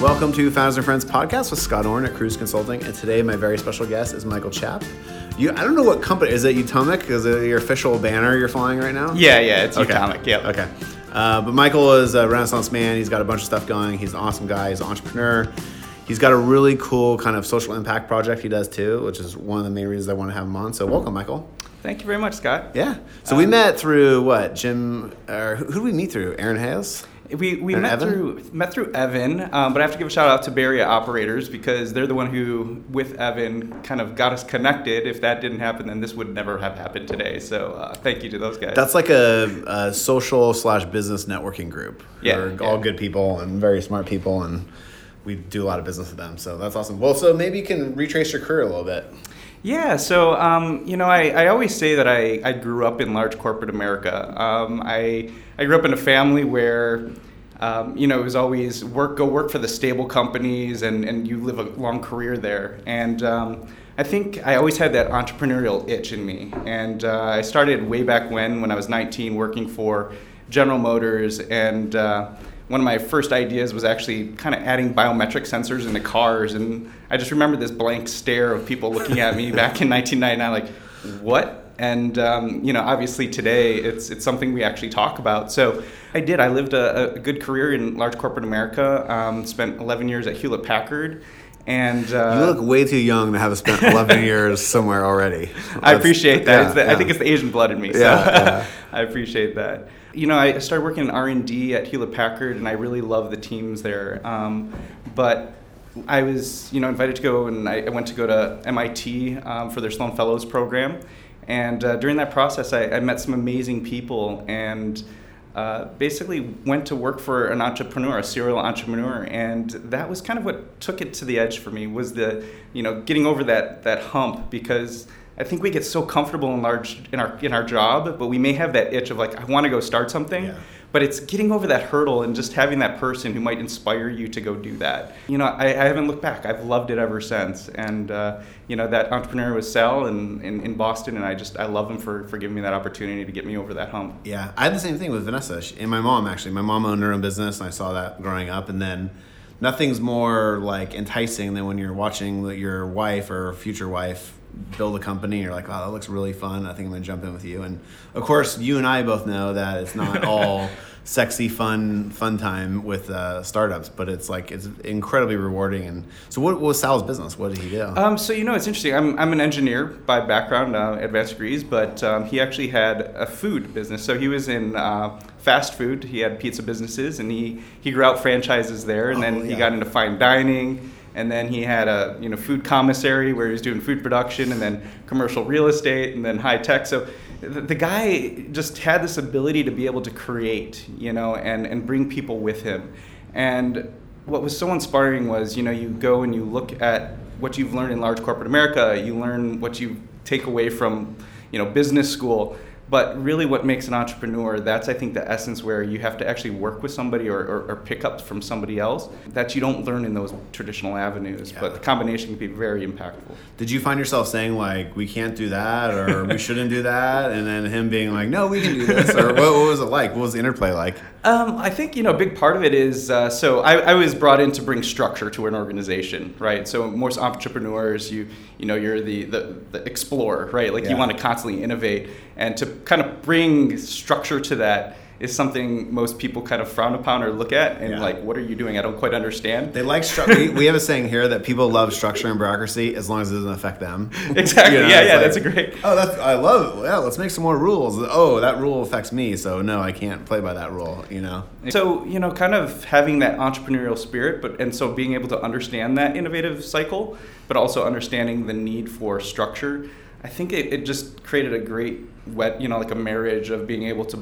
Welcome to Founders and Friends podcast with Scott Orne at Cruise Consulting, and today my very special guest is Michael Chapp. I don't know what company, is it Utomic? Is it your official banner you're flying right now? Yeah, it's okay. Utomic, yeah. Okay. But Michael is a Renaissance man. He's got a bunch of stuff going. He's an awesome guy. He's an entrepreneur. He's got a really cool kind of social impact project he does too, which is one of the main reasons I want to have him on. So welcome, Michael. Thank you very much, Scott. Yeah. So we met through what? Jim, or who did we meet through? Aaron Hayes? We met through Evan, but I have to give a shout out to Baria Operators because they're the one who, with Evan, kind of got us connected. If that didn't happen, then this would never have happened today. So thank you to those guys. That's like a social/business networking group. Yeah, they're all good people and very smart people, and we do a lot of business with them. So that's awesome. Well, so maybe you can retrace your career a little bit. Yeah, so I always say that I grew up in large corporate America. I grew up in a family where it was always go work for the stable companies, and you live a long career there. And I think I always had that entrepreneurial itch in me. And I started way back when I was 19, working for General Motors, and one of my first ideas was actually kind of adding biometric sensors into cars, and I just remember this blank stare of people looking at me back in 1999, like, what? And obviously today it's something we actually talk about. So I lived a good career in large corporate America, spent 11 years at Hewlett Packard. And you look way too young to have spent 11 years somewhere already. I appreciate that. Yeah, I think it's the Asian blood in me. So yeah. I appreciate that. I started working in R&D at Hewlett Packard, and I really love the teams there. But I was, invited to go, and I went to go to MIT for their Sloan Fellows program. And during that process, I met some amazing people, and basically went to work for an entrepreneur, a serial entrepreneur, and that was kind of what took it to the edge for me, was the, getting over that hump, because I think we get so comfortable in our job, but we may have that itch of like, I want to go start something, yeah. But it's getting over that hurdle and just having that person who might inspire you to go do that. I haven't looked back. I've loved it ever since. And that entrepreneur was Sal in Boston, and I love him for giving me that opportunity to get me over that hump. Yeah, I had the same thing with Vanessa and my mom actually. My mom owned her own business, and I saw that growing up, and then nothing's more like enticing than when you're watching your wife or future wife build a company. You're like, wow, that looks really fun. I think I'm gonna jump in with you. And of course, you and I both know that it's not all sexy, fun time with startups, but it's like it's incredibly rewarding. And so, what was Sal's business? What did he do? It's interesting. I'm an engineer by background, advanced degrees, but he actually had a food business. So he was in fast food. He had pizza businesses, and he grew out franchises there, and he got into fine dining. And then he had a food commissary where he was doing food production, and then commercial real estate, and then high tech. So the guy just had this ability to be able to create, and bring people with him. And what was so inspiring was, you go and you look at what you've learned in large corporate America. You learn what you take away from business school. But really what makes an entrepreneur, that's I think the essence, where you have to actually work with somebody or pick up from somebody else that you don't learn in those traditional avenues. Yeah. But the combination can be very impactful. Did you find yourself saying like, we can't do that, or we shouldn't do that? And then him being like, no, we can do this. Or what was it like? What was the interplay like? I think, a big part of it is, I was brought in to bring structure to an organization, right? So most entrepreneurs, you're the explorer, right? Like you want to constantly innovate, and to kind of bring structure to that is something most people kind of frown upon or look at and like, what are you doing? I don't quite understand. They like structure. We have a saying here that people love structure and bureaucracy as long as it doesn't affect them. Exactly. That's a great. Oh, I love it. Yeah, let's make some more rules. Oh, that rule affects me, so no, I can't play by that rule. So kind of having that entrepreneurial spirit, and so being able to understand that innovative cycle, but also understanding the need for structure. I think it just created a great like a marriage of being able to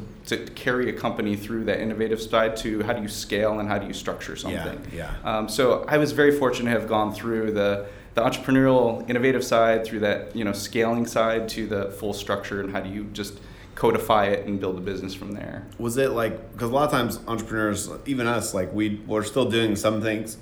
carry a company through that innovative side to how do you scale and how do you structure something. Yeah. So I was very fortunate to have gone through the entrepreneurial innovative side, through that scaling side, to the full structure and how do you just codify it and build a business from there. Was it like, because a lot of times entrepreneurs, even us, like we're still doing some things,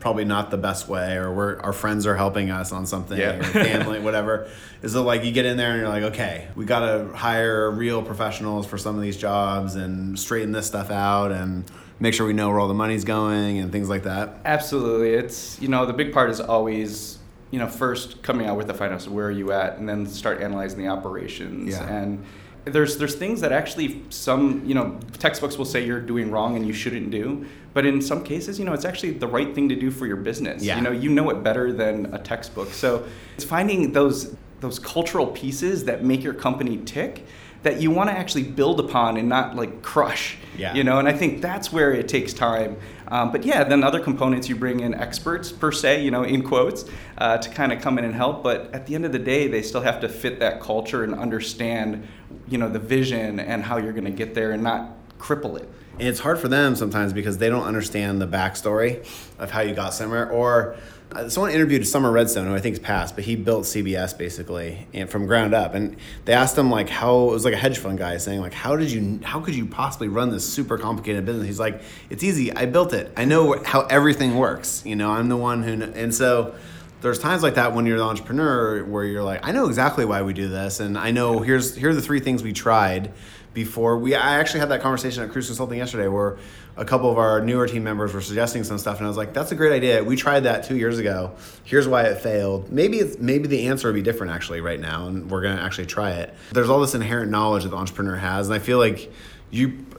probably not the best way, or our friends are helping us on something, or family, whatever. Is that like you get in there and you're like, okay, we got to hire real professionals for some of these jobs and straighten this stuff out and make sure we know where all the money's going and things like that? Absolutely. It's, you know, the big part is always, you know, first coming out with the finances, where are you at? And then start analyzing the operations. Yeah. And there's things that actually some, you know, textbooks will say you're doing wrong and you shouldn't do. But in some cases, you know, it's actually the right thing to do for your business. Yeah. You know it better than a textbook. So it's finding those cultural pieces that make your company tick that you want to actually build upon and not like crush, you know, and I think that's where it takes time. But yeah, then other components, you bring in experts per se, you know, in quotes, to kind of come in and help. But at the end of the day, they still have to fit that culture and understand, you know, the vision and how you're going to get there and not cripple it. And it's hard for them sometimes because they don't understand the backstory of how you got somewhere. Or someone interviewed Summer Redstone, who I think is passed, but he built CBS basically and from ground up. And they asked him like how, it was like a hedge fund guy saying like, how could you possibly run this super complicated business? He's like, it's easy. I built it. I know how everything works. You know, I'm the one who, and so there's times like that when you're the entrepreneur where you're like, I know exactly why we do this. And I know here are the three things we tried before. I actually had that conversation at Cruise Consulting yesterday where a couple of our newer team members were suggesting some stuff. And I was like, that's a great idea. We tried that 2 years ago. Here's why it failed. Maybe the answer would be different actually right now. And we're going to actually try it. There's all this inherent knowledge that the entrepreneur has. And I feel like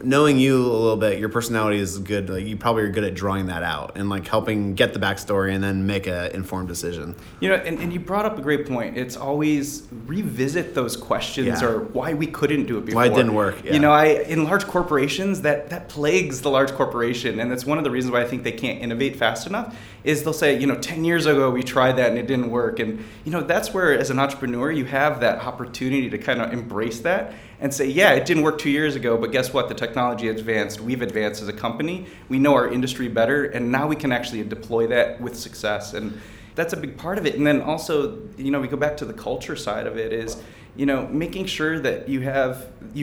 knowing you a little bit, your personality is good. Like you probably are good at drawing that out and like helping get the backstory and then make an informed decision. You know, and you brought up a great point. It's always revisit those questions or why we couldn't do it before. Why it didn't work. Yeah. You know, in large corporations, that plagues the large corporation. And that's one of the reasons why I think they can't innovate fast enough is they'll say, you know, 10 years ago, we tried that and it didn't work. And, you know, that's where as an entrepreneur, you have that opportunity to kind of embrace that and say, yeah, it didn't work 2 years ago, but guess what? The technology advanced. We've advanced as a company. We know our industry better, and now we can actually deploy that with success. And that's a big part of it. And then also, you know, we go back to the culture side of it is, you know, making sure that you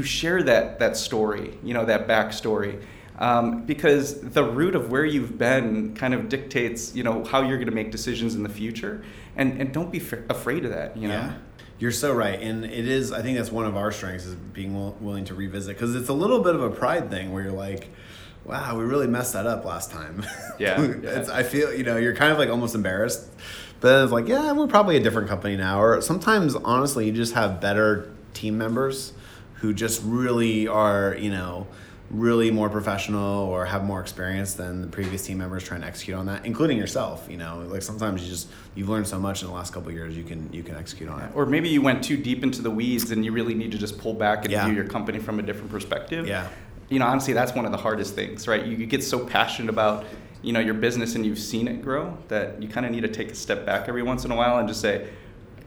share that story, you know, that backstory. Because the root of where you've been kind of dictates, you know, how you're going to make decisions in the future. And don't be afraid of that, you know? Yeah. You're so right. And it is, I think that's one of our strengths is being willing to revisit, because it's a little bit of a pride thing where you're like, wow, we really messed that up last time. Yeah. I feel, you know, you're kind of like almost embarrassed, but then it's like, yeah, we're probably a different company now. Or sometimes, honestly, you just have better team members who just really are, you know, really more professional or have more experience than the previous team members trying to execute on that, including yourself. You know, like sometimes you've learned so much in the last couple of years, you can execute on it. Or maybe you went too deep into the weeds and you really need to just pull back and view your company from a different perspective. Yeah. You know, honestly, that's one of the hardest things, right? You get so passionate about, you know, your business and you've seen it grow that you kind of need to take a step back every once in a while and just say,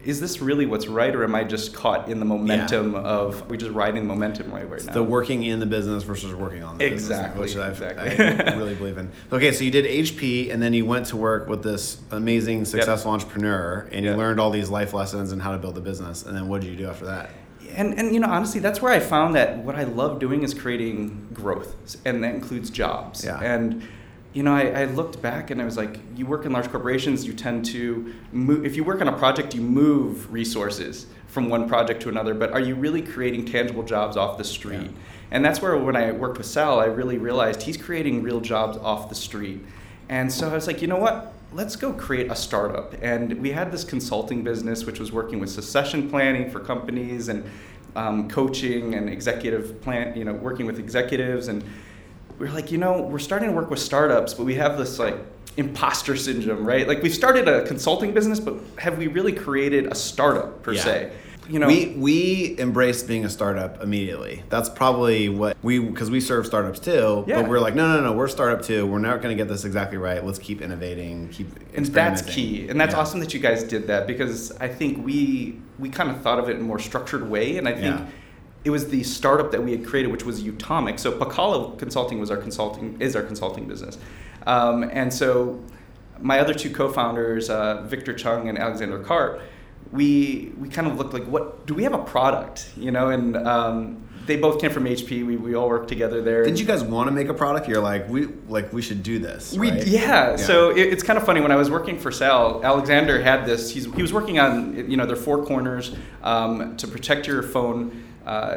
is this really what's right, or am I just caught in the momentum of, we're just riding the momentum right now? The working in the business versus working on the business. Exactly. I really believe in. Okay, so you did HP, and then you went to work with this amazing, successful entrepreneur, and you learned all these life lessons and how to build a business, and then what did you do after that? And you know, honestly, that's where I found that what I love doing is creating growth, and that includes jobs. Yeah. And you know, I looked back and I was like, you work in large corporations, you tend to move. If you work on a project, you move resources from one project to another, but are you really creating tangible jobs off the street? Yeah. And that's where when I worked with Sal, I really realized he's creating real jobs off the street. And so I was like, you know what? Let's go create a startup. And we had this consulting business, which was working with succession planning for companies and coaching and executive plan, you know, working with executives. And we're like, you know, we're starting to work with startups, but we have this like imposter syndrome, right? Like we've started a consulting business, but have we really created a startup per se? You know, we embraced being a startup immediately. That's probably what because we serve startups too, but we're like, no, we're startup too. We're not going to get this exactly right. Let's keep innovating, keep experimenting. And that's key. And that's awesome that you guys did that, because I think we kind of thought of it in a more structured way. And I think it was the startup that we had created, which was Utomic. So Pakala Consulting is our consulting business. And so my other two co-founders, Victor Chung and Alexander Karp, we kind of looked like, what do we have a product? You know, and They both came from HP. We all worked together there. Didn't you guys want to make a product? You're like, we should do this. Right? Yeah. So it's kind of funny. When I was working for Sal, Alexander had this. He was working on their four corners to protect your phone.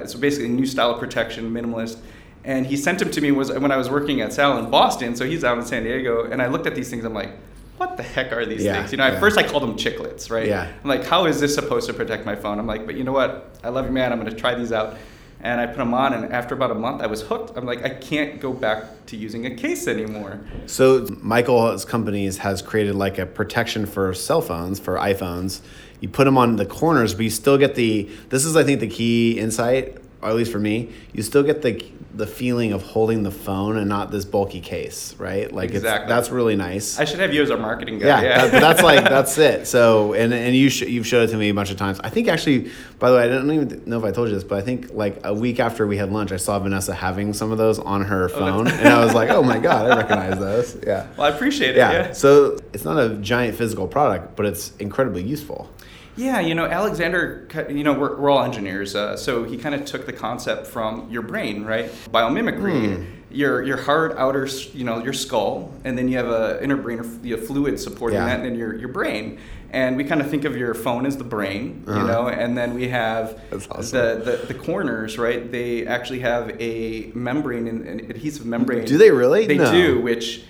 So basically, a new style of protection, minimalist. And he sent them to me when I was working at Sal in Boston. So he's out in San Diego, and I looked at these things. I'm like, what the heck are these things? At first I called them chiclets, right? Yeah. I'm like, how is this supposed to protect my phone? I'm like, but you know what? I love you, man. I'm going to try these out. And I put them on, and after about a month, I was hooked. I'm like, I can't go back to using a case anymore. So Michael's companies has created like a protection for cell phones, for iPhones. You put them on the corners, but you still get this is, I think, the key insight, or at least for me, you still get the feeling of holding the phone and not this bulky case, right? Like exactly. That's really nice. I should have you as our marketing guy. Yeah. That's it. So, and you've showed it to me a bunch of times. I think actually, by the way, I don't even know if I told you this, but I think like a week after we had lunch, I saw Vanessa having some of those on her phone, and I was like, oh my God, I recognize those. Yeah. Well, I appreciate it. Yeah. So it's not a giant physical product, but it's incredibly useful. Yeah, Alexander, we're all engineers, so he kind of took the concept from your brain, right? Biomimicry, your hard outer, your skull, and then you have an inner brain, or fluid supporting that, and then your brain. And we kind of think of your phone as the brain, and then we have the corners, right? They actually have a membrane, an adhesive membrane. Do they really? They do, which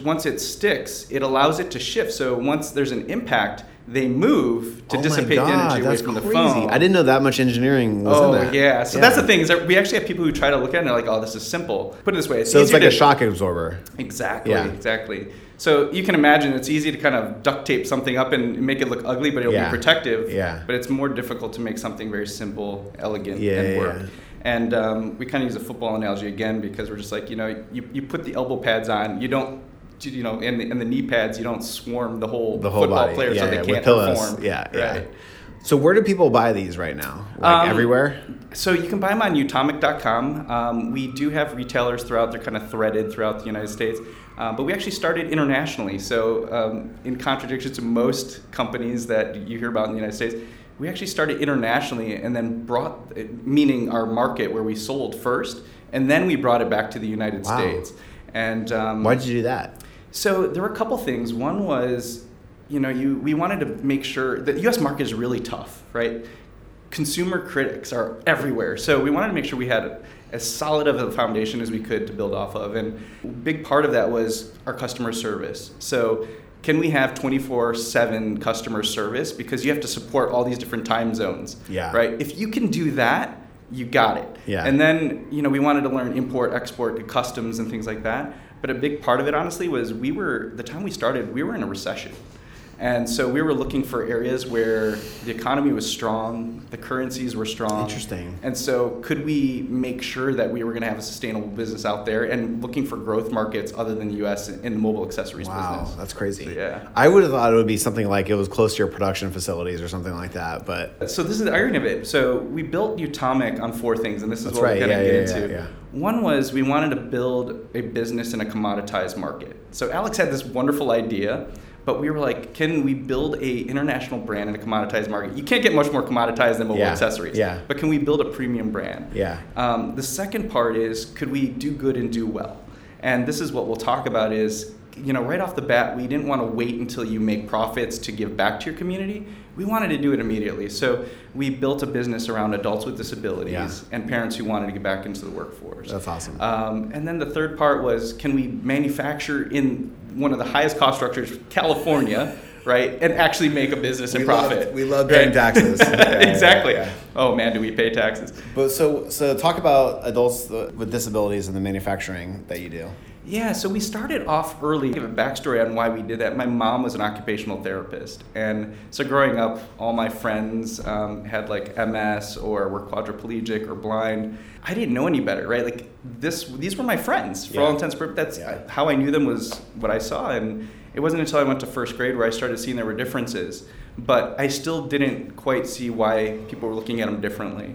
once it sticks, it allows it to shift. So once there's an impact, they move to dissipate the energy away from the phone. I didn't know that much engineering was in there. Oh, yeah. So that's the thing, is that we actually have people who try to look at it and they're like, oh, this is simple. Put it this way. It's like a shock absorber. Exactly. Yeah. Exactly. So you can imagine it's easy to kind of duct tape something up and make it look ugly, but it'll be protective. Yeah. But it's more difficult to make something very simple, elegant, and work. Yeah. And we kind of use a football analogy again, because we're just like, you put the elbow pads on, you don't, and the knee pads, you don't swarm the whole football body. Player so they can't perform. Right. So where do people buy these right now? Like everywhere? So you can buy them on utomic.com. We do have retailers throughout. They're kind of threaded throughout the United States. But we actually started internationally. So in contradiction to most companies that you hear about in the United States, we actually started internationally and then meaning our market where we sold first, and then we brought it back to the United States. And why did you do that? So there were a couple things. One was, we wanted to make sure that the U.S. market is really tough, right? Consumer critics are everywhere. So we wanted to make sure we had as solid of a foundation as we could to build off of. And a big part of that was our customer service. So can we have 24/7 customer service? Because you have to support all these different time zones, right? If you can do that, you got it. Yeah. And then, we wanted to learn import, export, customs, and things like that. But a big part of it, honestly, was the time we started, we were in a recession. And so we were looking for areas where the economy was strong, the currencies were strong. Interesting. And so could we make sure that we were going to have a sustainable business out there, and looking for growth markets other than the U.S. in the mobile accessories business? Wow, that's crazy. So, I would have thought it would be something like it was close to your production facilities or something like that. But so this is the irony of it. So we built Utomic on four things, and this is what we're going to get into. Yeah. One was we wanted to build a business in a commoditized market. So Alex had this wonderful idea. But we were like, can we build a international brand in a commoditized market? You can't get much more commoditized than mobile accessories. Yeah. But can we build a premium brand? Yeah. The second part is, could we do good and do well? And this is what we'll talk about is, right off the bat, we didn't want to wait until you make profits to give back to your community. We wanted to do it immediately. So we built a business around adults with disabilities and parents who wanted to get back into the workforce. That's awesome. And then the third part was, can we manufacture in one of the highest cost structures, California, right, and actually make a business and profit? We love paying taxes. Exactly. Yeah. Oh man, do we pay taxes? But so talk about adults with disabilities and the manufacturing that you do. Yeah, so we started off early. Give a backstory on why we did that. My mom was an occupational therapist, and so growing up, all my friends had like MS or were quadriplegic or blind. I didn't know any better, right? Like these were my friends for all intents and purposes. That's how I knew them, was what I saw, and it wasn't until I went to first grade where I started seeing there were differences, but I still didn't quite see why people were looking at them differently.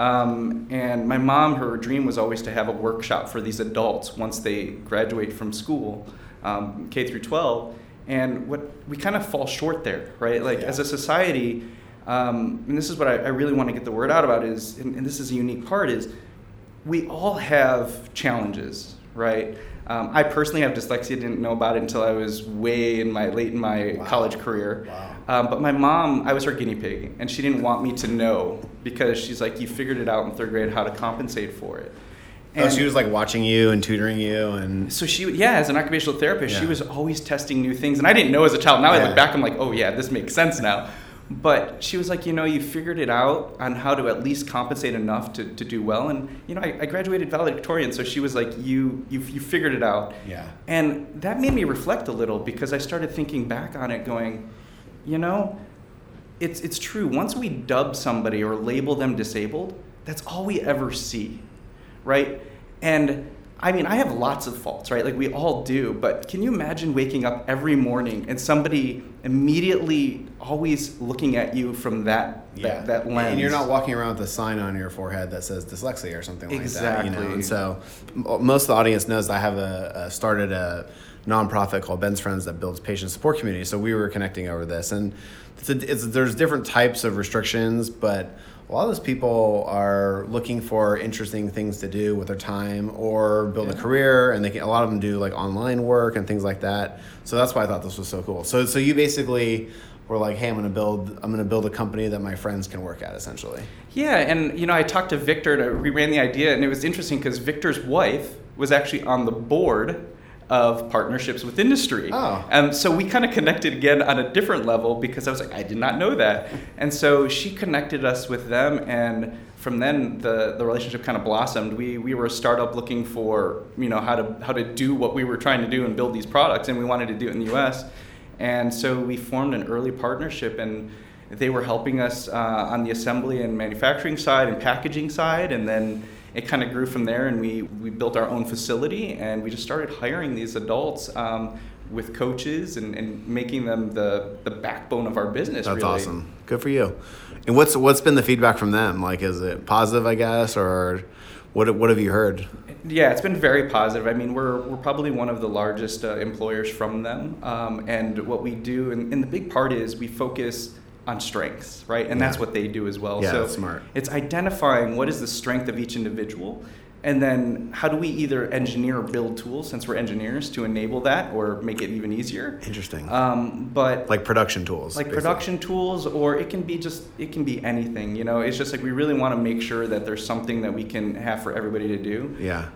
And my mom, her dream was always to have a workshop for these adults once they graduate from school, K through 12. And what we kind of fall short there, right? Like as a society, and this is what I really want to get the word out about is, and this is a unique part, is we all have challenges, right? I personally have dyslexia. Didn't know about it until I was late in my wow. college career. Wow. But my mom, I was her guinea pig, and she didn't want me to know because she's like, you figured it out in third grade how to compensate for it. And she was like watching you and tutoring you, and so she, yeah, as an occupational therapist, yeah. she was always testing new things, and I didn't know as a child. Now yeah. I look back, I'm like, oh yeah, this makes sense now. But she was like, you know, you figured it out on how to at least compensate enough to do well. And, you know, I graduated valedictorian, so she was like, you figured it out. Yeah. And that made me reflect a little because I started thinking back on it going, you know, it's true. Once we dub somebody or label them disabled, that's all we ever see, right? And I mean, I have lots of faults, right? Like we all do, but can you imagine waking up every morning and somebody immediately always looking at you from that lens? And you're not walking around with a sign on your forehead that says dyslexia or something like exactly. that. You know? And so most of the audience knows that I have started a nonprofit called Ben's Friends that builds patient support communities. So we were connecting over this, and there's different types of restrictions, but a lot of those people are looking for interesting things to do with their time or build yeah. a career, and a lot of them do like online work and things like that. So that's why I thought this was so cool. So you basically were like, hey, I'm gonna build a company that my friends can work at, essentially. Yeah, and you know, I talked to Victor and we ran the idea, and it was interesting because Victor's wife was actually on the board of Partnerships with Industry. Oh. And so we kind of connected again on a different level because I was like, I did not know that. And so she connected us with them, and from then the relationship kind of blossomed. We were a startup looking for, you know, how to do what we were trying to do and build these products, and we wanted to do it in the US. And so we formed an early partnership, and they were helping us on the assembly and manufacturing side and packaging side, and then it kind of grew from there, and we built our own facility, and we just started hiring these adults with coaches and making them the backbone of our business. That's really awesome. Good for you. And what's been the feedback from them? Like, is it positive, I guess, or what have you heard? Yeah, it's been very positive. I mean, we're probably one of the largest employers from them, and what we do, and the big part is we focus on strengths, right? And yeah. that's what they do as well. Yeah, so that's smart. It's identifying what is the strength of each individual, and then how do we either engineer or build tools, since we're engineers, to enable that or make it even easier. Interesting. But like production tools. Like basically. Production tools, or it can be anything, you know. It's just like we really want to make sure that there's something that we can have for everybody to do. Yeah.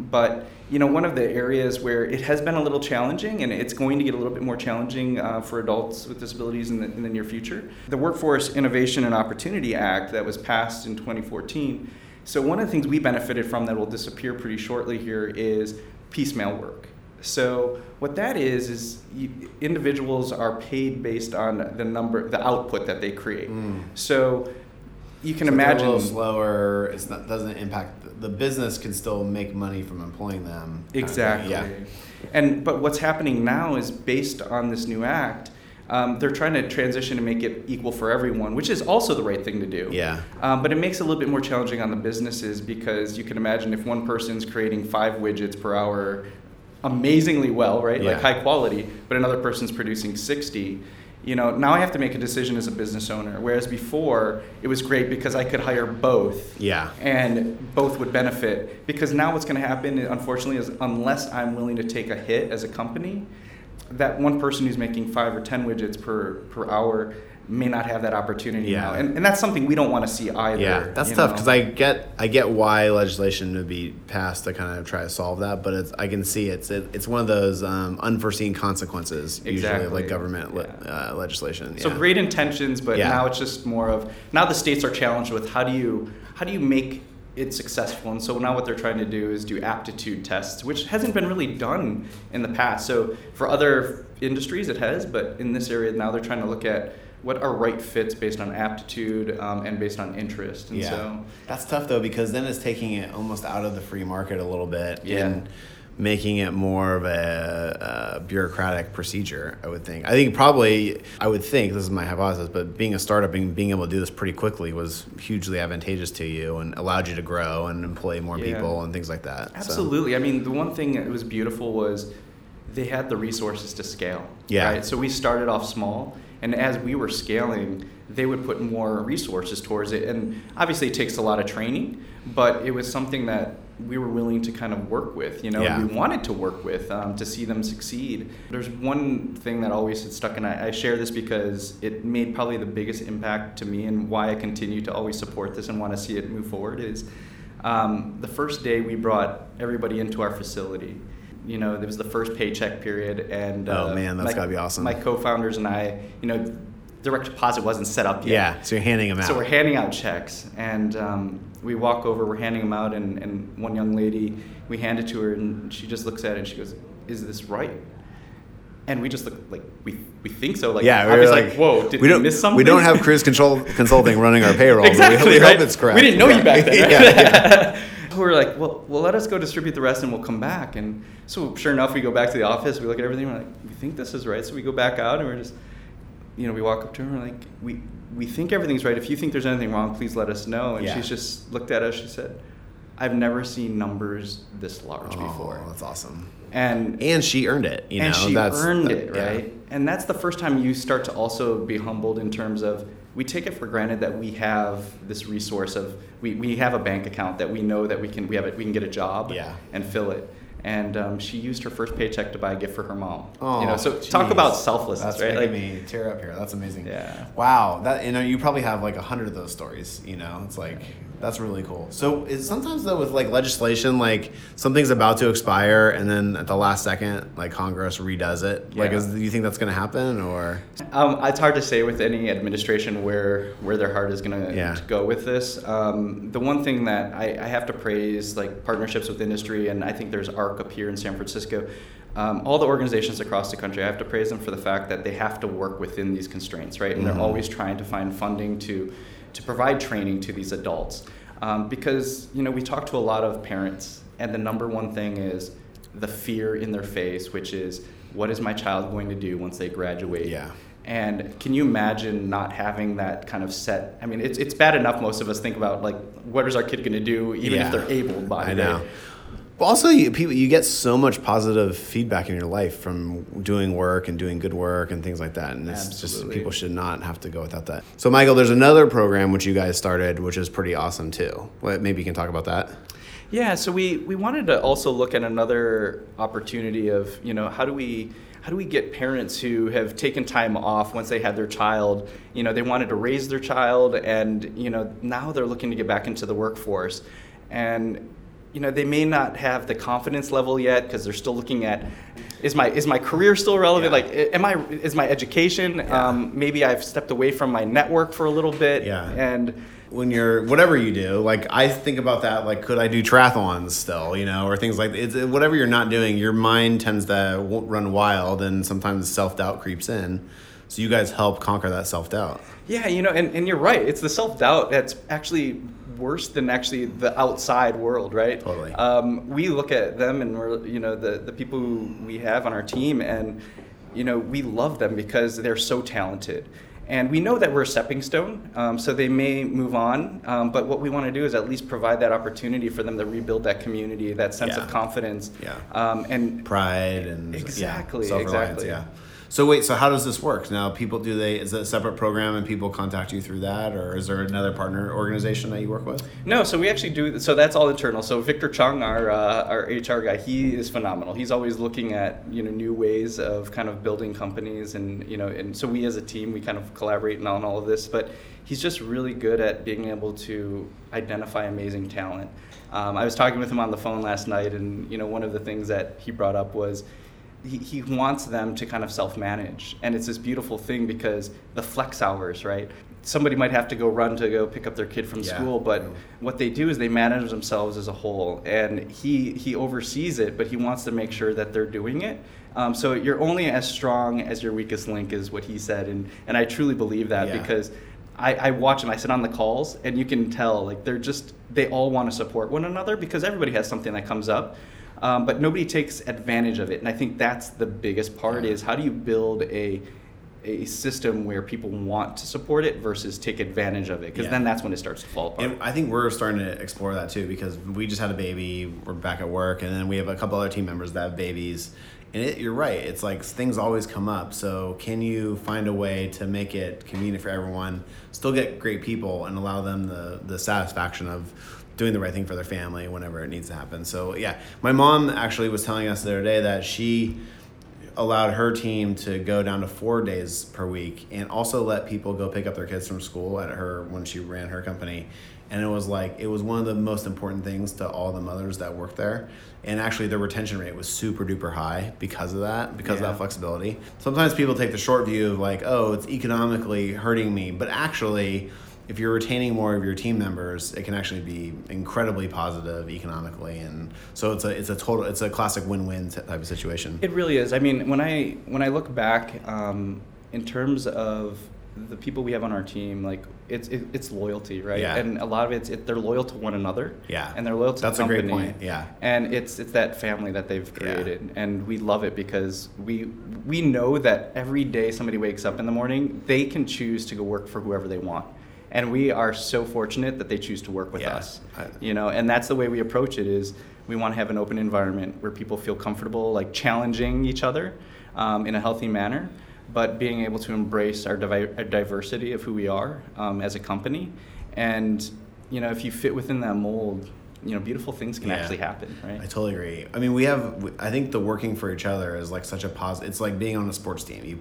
But you know, one of the areas where it has been a little challenging, and it's going to get a little bit more challenging for adults with disabilities in the near future, the Workforce Innovation and Opportunity Act that was passed in 2014. So one of the things we benefited from that will disappear pretty shortly here is piecemeal work. So what that is individuals are paid based on the output that they create. Mm. So you can imagine a little slower. It's not doesn't impact the business can still make money from employing them. Exactly. Yeah. But what's happening now is based on this new act. They're trying to transition to make it equal for everyone, which is also the right thing to do. Yeah. But it makes it a little bit more challenging on the businesses because you can imagine if one person's creating 5 widgets per hour amazingly well, right? Yeah. Like high quality, but another person's producing 60. You know, now I have to make a decision as a business owner, whereas before it was great because I could hire both. Yeah. And both would benefit, because now what's going to happen, unfortunately, is unless I'm willing to take a hit as a company, that one person who's making 5 or 10 widgets per hour may not have that opportunity yeah. now, and that's something we don't want to see either. Yeah, that's tough, because I get why legislation would be passed to kind of try to solve that, but I can see it's one of those unforeseen consequences exactly. usually of like government yeah. Legislation. Yeah. So great intentions, but yeah. now it's just more of now the states are challenged with how do you make it's successful, and so now what they're trying to do is do aptitude tests, which hasn't been really done in the past. So for other industries it has, but in this area now they're trying to look at what are right fits based on aptitude and based on interest. And yeah. so that's tough though, because then it's taking it almost out of the free market a little bit yeah. and making it more of a bureaucratic procedure, I would think. I would think, this is my hypothesis, but being a startup and being able to do this pretty quickly was hugely advantageous to you and allowed you to grow and employ more yeah. people and things like that. Absolutely. So. I mean, the one thing that was beautiful was they had the resources to scale. Yeah. Right? So we started off small, and as we were scaling, they would put more resources towards it. And obviously it takes a lot of training, but it was something that we were willing to kind of work with, you know, yeah. we wanted to work with to see them succeed. There's one thing that always had stuck, and I share this because it made probably the biggest impact to me and why I continue to always support this and want to see it move forward is the first day we brought everybody into our facility. You know, it was the first paycheck period, and oh man, that's gotta be awesome. My co-founders and I, you know, direct deposit wasn't set up yet. Yeah, so you're handing them out. So we're handing out checks, and we walk over, we're handing them out, and one young lady, we hand it to her, and she just looks at it, and she goes, "Is this right?" And we just look like we think so. Like, yeah, we were like, "Whoa, did we miss something?" We don't have Cruise Consulting running our payroll. Exactly, but we hope it's correct. We didn't know you back then. Right? Yeah. We were like, well, let us go distribute the rest and we'll come back. And so sure enough, we go back to the office, we look at everything, we're like, we think this is right. So we go back out and we're just, you know, we walk up to her and we're like, we think everything's right. If you think there's anything wrong, please let us know. And yeah. She's just looked at us, she said, "I've never seen numbers this large before." That's awesome. And she earned it. You and know, she that's, earned that, it, right? Yeah. And that's the first time you start to also be humbled in terms of, we take it for granted that we have this resource of we have a bank account that we know that we can get a job yeah. and fill it. And she used her first paycheck to buy a gift for her mom. Oh, you know, so geez. Talk about selflessness, that's right? Like me tear up here. That's amazing. Yeah. Wow. That you know you probably have like 100 of those stories. You know, it's like that's really cool. So it's sometimes though with like legislation, like something's about to expire, and then at the last second, like Congress redoes it. Yeah. Like, do you think that's going to happen or? It's hard to say with any administration where their heart is going yeah. to go with this. The one thing that I have to praise, like Partnerships with Industry, and I think there's ARC up here in San Francisco, all the organizations across the country, I have to praise them for the fact that they have to work within these constraints, right? And mm-hmm. they're always trying to find funding to provide training to these adults. Because, you know, we talk to a lot of parents, and the number one thing is the fear in their face, which is, what is my child going to do once they graduate? Yeah. And can you imagine not having that kind of set? I mean, it's bad enough most of us think about, like, what is our kid going to do, even yeah. if they're able-bodied. I know. Also, you get so much positive feedback in your life from doing work and doing good work and things like that. And it's Absolutely. Just people should not have to go without that. So, Michael, there's another program which you guys started, which is pretty awesome, too. Maybe you can talk about that. Yeah, so we wanted to also look at another opportunity of, you know, how do we get parents who have taken time off once they had their child, you know, they wanted to raise their child and, you know, now they're looking to get back into the workforce. And you know, they may not have the confidence level yet because they're still looking at, is my career still relevant? Yeah. Like, is my education? Yeah. Maybe I've stepped away from my network for a little bit. Yeah. And when you're, whatever you do, like I think about that, like, could I do triathlons still, you know, or things like that. It's, whatever you're not doing, your mind tends to run wild and sometimes self-doubt creeps in. So you guys help conquer that self-doubt. Yeah, you know, and you're right. It's the self-doubt that's actually worse than actually the outside world, right? Totally. We look at them and we're, you know, the people who we have on our team and, you know, we love them because they're so talented. And we know that we're a stepping stone, so they may move on, but what we want to do is at least provide that opportunity for them to rebuild that community, that sense yeah. of confidence. Yeah. And pride and exactly, yeah, self-reliance, exactly. Yeah. So wait, so how does this work? Now people, is it a separate program and people contact you through that, or is there another partner organization that you work with? No, so we actually do, so that's all internal. So Victor Chung, our HR guy, he is phenomenal. He's always looking at, you know, new ways of kind of building companies and, you know, and so we as a team, we kind of collaborate on all of this, but he's just really good at being able to identify amazing talent. I was talking with him on the phone last night and, you know, one of the things that he brought up was, he wants them to kind of self-manage. And it's this beautiful thing because the flex hours, right? Somebody might have to go run to go pick up their kid from yeah. school, but what they do is they manage themselves as a whole. And he oversees it, but he wants to make sure that they're doing it. So you're only as strong as your weakest link is what he said. And I truly believe that yeah. because I watch them, I sit on the calls, and you can tell, like, they're just, they all want to support one another because everybody has something that comes up. But nobody takes advantage of it. And I think that's the biggest part yeah. is how do you build a a system where people want to support it versus take advantage of it, because then that's when it starts to fall apart. And I think we're starting to explore that too, because we just had a baby, we're back at work, and then we have a couple other team members that have babies. And you're right, it's like things always come up. So can you find a way to make it convenient for everyone, still get great people, and allow them the satisfaction of doing the right thing for their family whenever it needs to happen? So yeah, my mom actually was telling us the other day that she allowed her team to go down to 4 days per week, and also let people go pick up their kids from school at her when she ran her company. And it was like, it was one of the most important things to all the mothers that work there. And actually their retention rate was super duper high because of that, because of that flexibility. Sometimes people take the short view of like, oh, it's economically hurting me. But actually, if you're retaining more of your team members, it can actually be incredibly positive economically, and so it's a classic win-win type of situation. It really is. I mean, when I look back, in terms of the people we have on our team, like it's loyalty, right? Yeah. And a lot of they're loyal to one another. Yeah. And they're loyal to the company. That's a great point. Yeah. And it's that family that they've created, and we love it because we know that every day somebody wakes up in the morning, they can choose to go work for whoever they want. And we are so fortunate that they choose to work with us, you know, and that's the way we approach it. Is we want to have an open environment where people feel comfortable, like challenging each other in a healthy manner, but being able to embrace our diversity of who we are as a company. And, you know, if you fit within that mold, you know, beautiful things can actually happen, right? I totally agree. I mean, I think the working for each other is like such a positive. It's like being on a sports team. You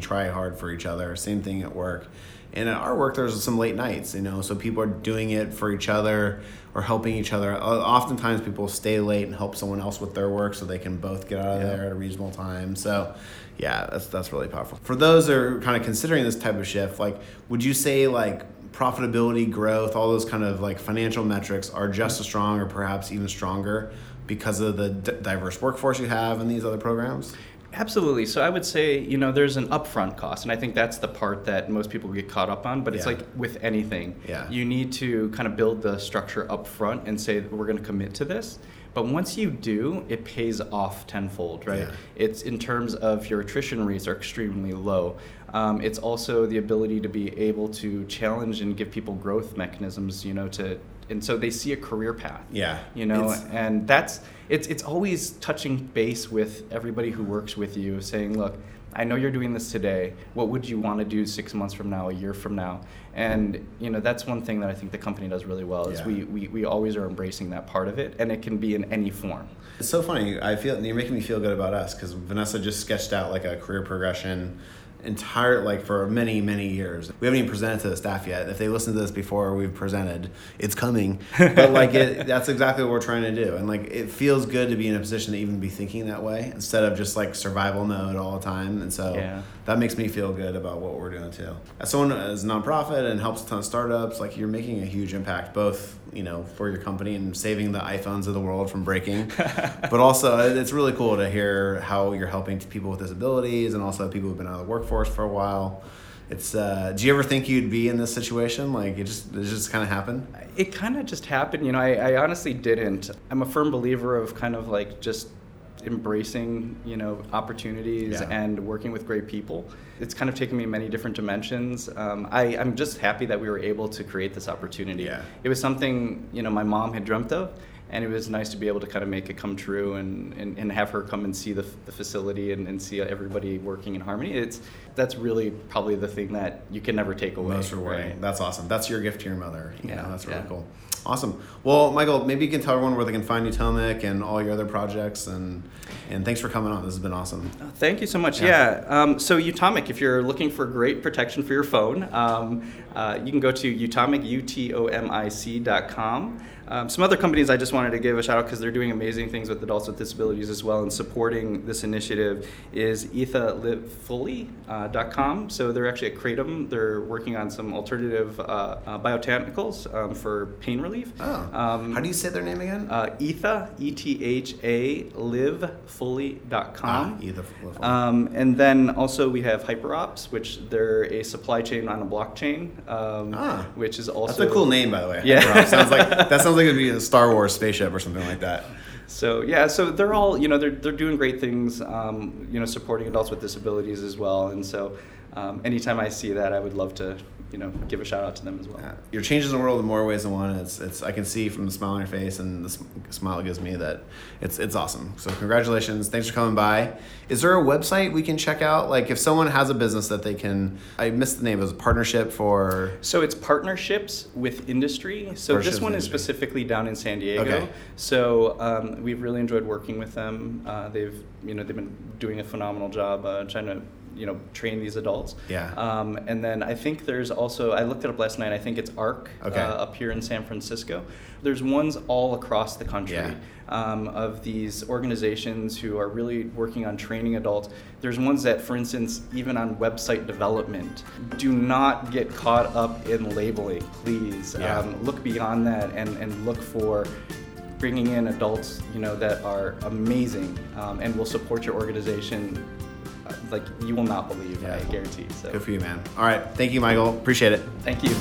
try hard for each other. Same thing at work. And at our work, there's some late nights, you know, so people are doing it for each other or helping each other. Oftentimes people stay late and help someone else with their work so they can both get out of there at a reasonable time. So yeah, that's really powerful. For those who are kind of considering this type of shift, like, would you say like profitability, growth, all those kind of like financial metrics are just as strong or perhaps even stronger because of the diverse workforce you have in these other programs? Absolutely. So I would say, you know, there's an upfront cost, and I think that's the part that most people get caught up on, but it's like with anything, you need to kind of build the structure upfront and say, we're going to commit to this. But once you do, it pays off tenfold, right? Yeah. It's in terms of your attrition rates are extremely low. It's also the ability to be able to challenge and give people growth mechanisms, you know, and so they see a career path. Yeah. You know, and that's it's always touching base with everybody who works with you, saying, look, I know you're doing this today. What would you want to do 6 months from now, a year from now? And, you know, that's one thing that I think the company does really well is we always are embracing that part of it, and it can be in any form. It's so funny. You're making me feel good about us, because Vanessa just sketched out like a career progression for many, many years. We haven't even presented to the staff yet. If they listened to this before we've presented, it's coming. But like that's exactly what we're trying to do. And like it feels good to be in a position to even be thinking that way instead of just like survival mode all the time. And so that makes me feel good about what we're doing too. As someone as a nonprofit and helps a ton of startups, like you're making a huge impact, both, you know, for your company and saving the iPhones of the world from breaking. But also it's really cool to hear how you're helping people with disabilities and also people who've been out of the workforce for a while. It's do you ever think you'd be in this situation? Like it just kind of happened? It kind of just happened. You know, I honestly didn't. I'm a firm believer of kind of like just embracing, you know, opportunities and working with great people. It's kind of taken me many different dimensions. I'm just happy that we were able to create this opportunity. Yeah. It was something, you know, my mom had dreamt of. And it was nice to be able to kind of make it come true and have her come and see the facility and see everybody working in harmony. That's really probably the thing that you can never take away. Most rewarding. Right? That's awesome. That's your gift to your mother. You know, that's really cool. Awesome. Well, Michael, maybe you can tell everyone where they can find Utomic and all your other projects. And thanks for coming on. This has been awesome. Oh, thank you so much. Yeah. So Utomic, if you're looking for great protection for your phone, you can go to Utomic, utomic.com. Some other companies I just wanted to give a shout out because they're doing amazing things with adults with disabilities as well, and supporting this initiative is EthaLiveFully.com. So they're actually at Kratom. They're working on some alternative biobotanicals for pain relief. Oh. How do you say their name again? Etha, E-T-H-A, livefully.com. Etha. And then also we have HyperOps, which they're a supply chain on a blockchain, which is also... That's a cool name, by the way. Yeah. HyperOps. That sounds like it would be a Star Wars spaceship or something like that. So they're all, you know, they're doing great things, you know, supporting adults with disabilities as well. And so anytime I see that, I would love to, you know, give a shout out to them as well. Yeah. You're changing the world in more ways than one. It's I can see from the smile on your face and the smile it gives me that it's awesome. So congratulations. Thanks for coming by. Is there a website we can check out? Like if someone has a business that they can, I missed the name, it was a partnership for. So it's Partnerships with Industry. So this one is specifically down in San Diego. Okay. So we've really enjoyed working with them. They've been doing a phenomenal job trying to, train these adults. Yeah. And then I think there's also, I looked it up last night, I think it's ARC up here in San Francisco. There's ones all across the country of these organizations who are really working on training adults. There's ones that, for instance, even on website development, do not get caught up in labeling, please. Yeah. Look beyond that and look for bringing in adults, that are amazing and will support your organization like you will not believe, I guarantee. So. Good for you, man. All right. Thank you, Michael. Appreciate it. Thank you.